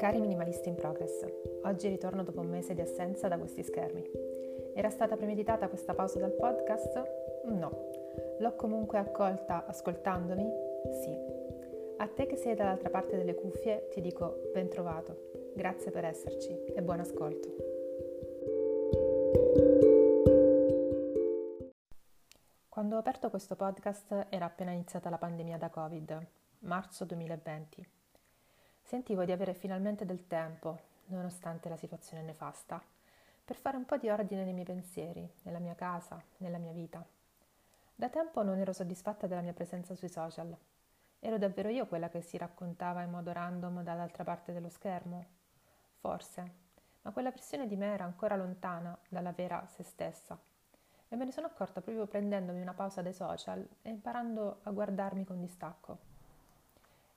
Cari minimalisti in progress, oggi ritorno dopo un mese di assenza da questi schermi. Era stata premeditata questa pausa dal podcast? No. L'ho comunque accolta ascoltandomi? Sì. A te che sei dall'altra parte delle cuffie ti dico ben trovato, grazie per esserci e buon ascolto. Quando ho aperto questo podcast era appena iniziata la pandemia da Covid, marzo 2020. Sentivo di avere finalmente del tempo, nonostante la situazione nefasta, per fare un po' di ordine nei miei pensieri, nella mia casa, nella mia vita. Da tempo non ero soddisfatta della mia presenza sui social. Ero davvero io quella che si raccontava in modo random dall'altra parte dello schermo? Forse, ma quella versione di me era ancora lontana dalla vera se stessa. E me ne sono accorta proprio prendendomi una pausa dai social e imparando a guardarmi con distacco.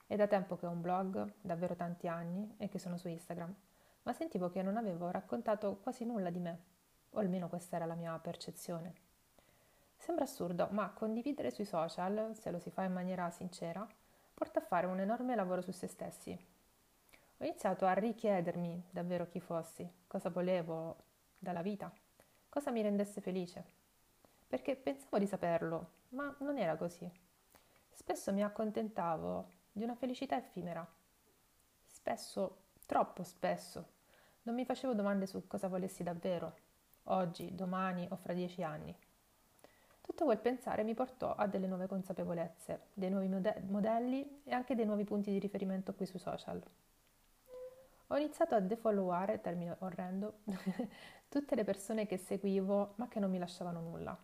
È da tempo che ho un blog, davvero tanti anni, e che sono su Instagram, ma sentivo che non avevo raccontato quasi nulla di me, o almeno questa era la mia percezione. Sembra assurdo, ma condividere sui social, se lo si fa in maniera sincera, porta a fare un enorme lavoro su se stessi. Ho iniziato a richiedermi davvero chi fossi, cosa volevo dalla vita, cosa mi rendesse felice. Perché pensavo di saperlo, ma non era così. Spesso mi accontentavo di una felicità effimera. Spesso, troppo spesso, non mi facevo domande su cosa volessi davvero, oggi, domani o fra 10 anni. Tutto quel pensare mi portò a delle nuove consapevolezze, dei nuovi modelli e anche dei nuovi punti di riferimento qui sui social. Ho iniziato a defolloware, termine orrendo, tutte le persone che seguivo ma che non mi lasciavano nulla,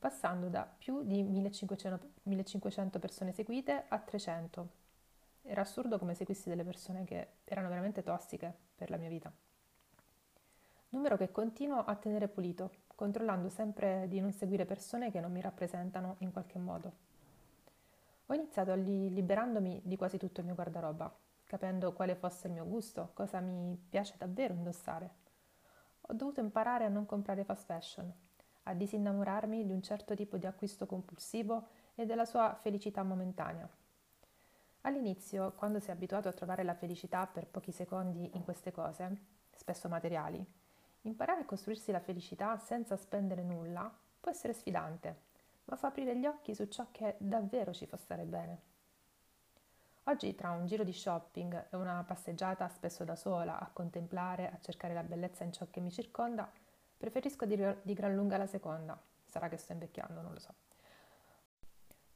passando da più di 1500 persone seguite a 300. Era assurdo come seguissi delle persone che erano veramente tossiche per la mia vita. Numero che continuo a tenere pulito, controllando sempre di non seguire persone che non mi rappresentano in qualche modo. Ho iniziato liberandomi di quasi tutto il mio guardaroba, capendo quale fosse il mio gusto, cosa mi piace davvero indossare. Ho dovuto imparare a non comprare fast fashion, a disinnamorarmi di un certo tipo di acquisto compulsivo e della sua felicità momentanea. All'inizio, quando si è abituato a trovare la felicità per pochi secondi in queste cose, spesso materiali, imparare a costruirsi la felicità senza spendere nulla può essere sfidante, ma fa aprire gli occhi su ciò che davvero ci fa stare bene. Oggi, tra un giro di shopping e una passeggiata spesso da sola, a contemplare, a cercare la bellezza in ciò che mi circonda, preferisco di gran lunga la seconda. Sarà che sto invecchiando, non lo so.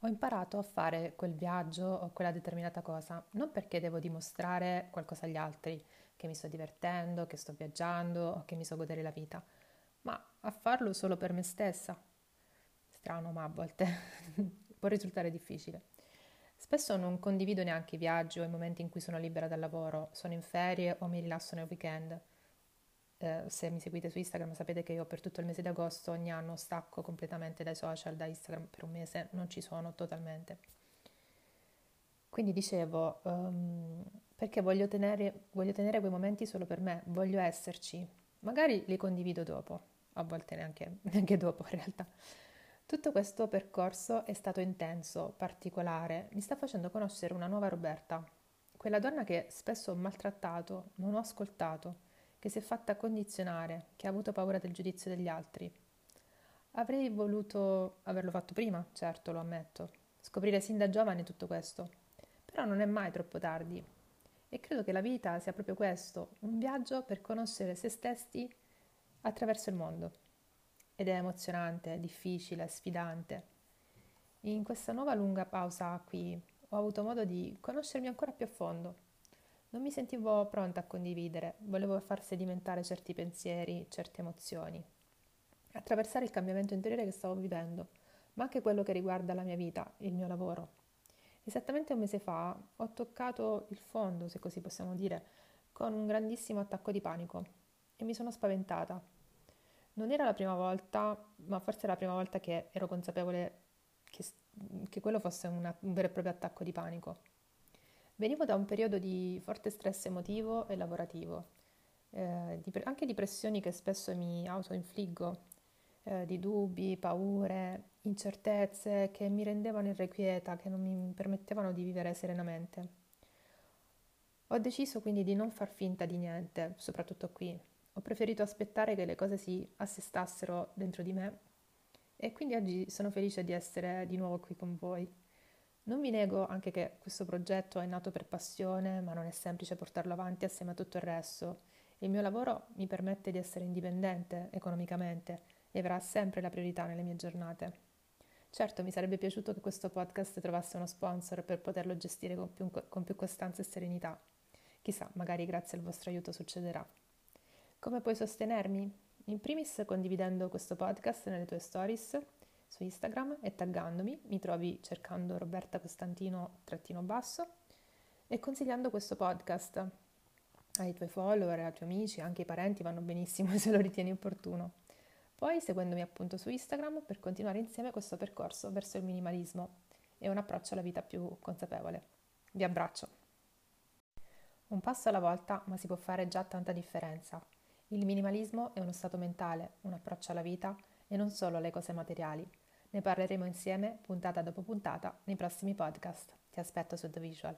Ho imparato a fare quel viaggio o quella determinata cosa, non perché devo dimostrare qualcosa agli altri, che mi sto divertendo, che sto viaggiando o che mi so godere la vita, ma a farlo solo per me stessa. Strano, ma a volte può risultare difficile. Spesso non condivido neanche i viaggi o i momenti in cui sono libera dal lavoro, sono in ferie o mi rilasso nel weekend. Se mi seguite su Instagram sapete che io per tutto il mese di agosto ogni anno stacco completamente dai social, da Instagram per un mese, non ci sono totalmente. Quindi dicevo, perché voglio tenere quei momenti solo per me, voglio esserci. Magari li condivido dopo, a volte neanche dopo in realtà. Tutto questo percorso è stato intenso, particolare, mi sta facendo conoscere una nuova Roberta, quella donna che spesso ho maltrattato, non ho ascoltato, che si è fatta condizionare, che ha avuto paura del giudizio degli altri. Avrei voluto averlo fatto prima, certo, lo ammetto, scoprire sin da giovane tutto questo, però non è mai troppo tardi. E credo che la vita sia proprio questo, un viaggio per conoscere se stessi attraverso il mondo. Ed è emozionante, difficile, sfidante. In questa nuova lunga pausa qui ho avuto modo di conoscermi ancora più a fondo. Non mi sentivo pronta a condividere, volevo far sedimentare certi pensieri, certe emozioni, attraversare il cambiamento interiore che stavo vivendo, ma anche quello che riguarda la mia vita, il mio lavoro. Esattamente un mese fa ho toccato il fondo, se così possiamo dire, con un grandissimo attacco di panico e mi sono spaventata. Non era la prima volta, ma forse la prima volta che ero consapevole che quello fosse un vero e proprio attacco di panico. Venivo da un periodo di forte stress emotivo e lavorativo, anche di pressioni che spesso mi autoinfliggo, di dubbi, paure, incertezze che mi rendevano irrequieta, che non mi permettevano di vivere serenamente. Ho deciso quindi di non far finta di niente, soprattutto qui. Ho preferito aspettare che le cose si assestassero dentro di me e quindi oggi sono felice di essere di nuovo qui con voi. Non vi nego anche che questo progetto è nato per passione, ma non è semplice portarlo avanti assieme a tutto il resto. Il mio lavoro mi permette di essere indipendente economicamente e avrà sempre la priorità nelle mie giornate. Certo, mi sarebbe piaciuto che questo podcast trovasse uno sponsor per poterlo gestire con più costanza e serenità. Chissà, magari grazie al vostro aiuto succederà. Come puoi sostenermi? In primis condividendo questo podcast nelle tue stories su Instagram e taggandomi, mi trovi cercando Roberta Costantino_, e consigliando questo podcast ai tuoi follower, ai tuoi amici, anche ai parenti vanno benissimo se lo ritieni opportuno. Poi seguendomi appunto su Instagram per continuare insieme questo percorso verso il minimalismo e un approccio alla vita più consapevole. Vi abbraccio! Un passo alla volta, ma si può fare già tanta differenza. Il minimalismo è uno stato mentale, un approccio alla vita e non solo alle cose materiali. Ne parleremo insieme, puntata dopo puntata, nei prossimi podcast. Ti aspetto su The Visual.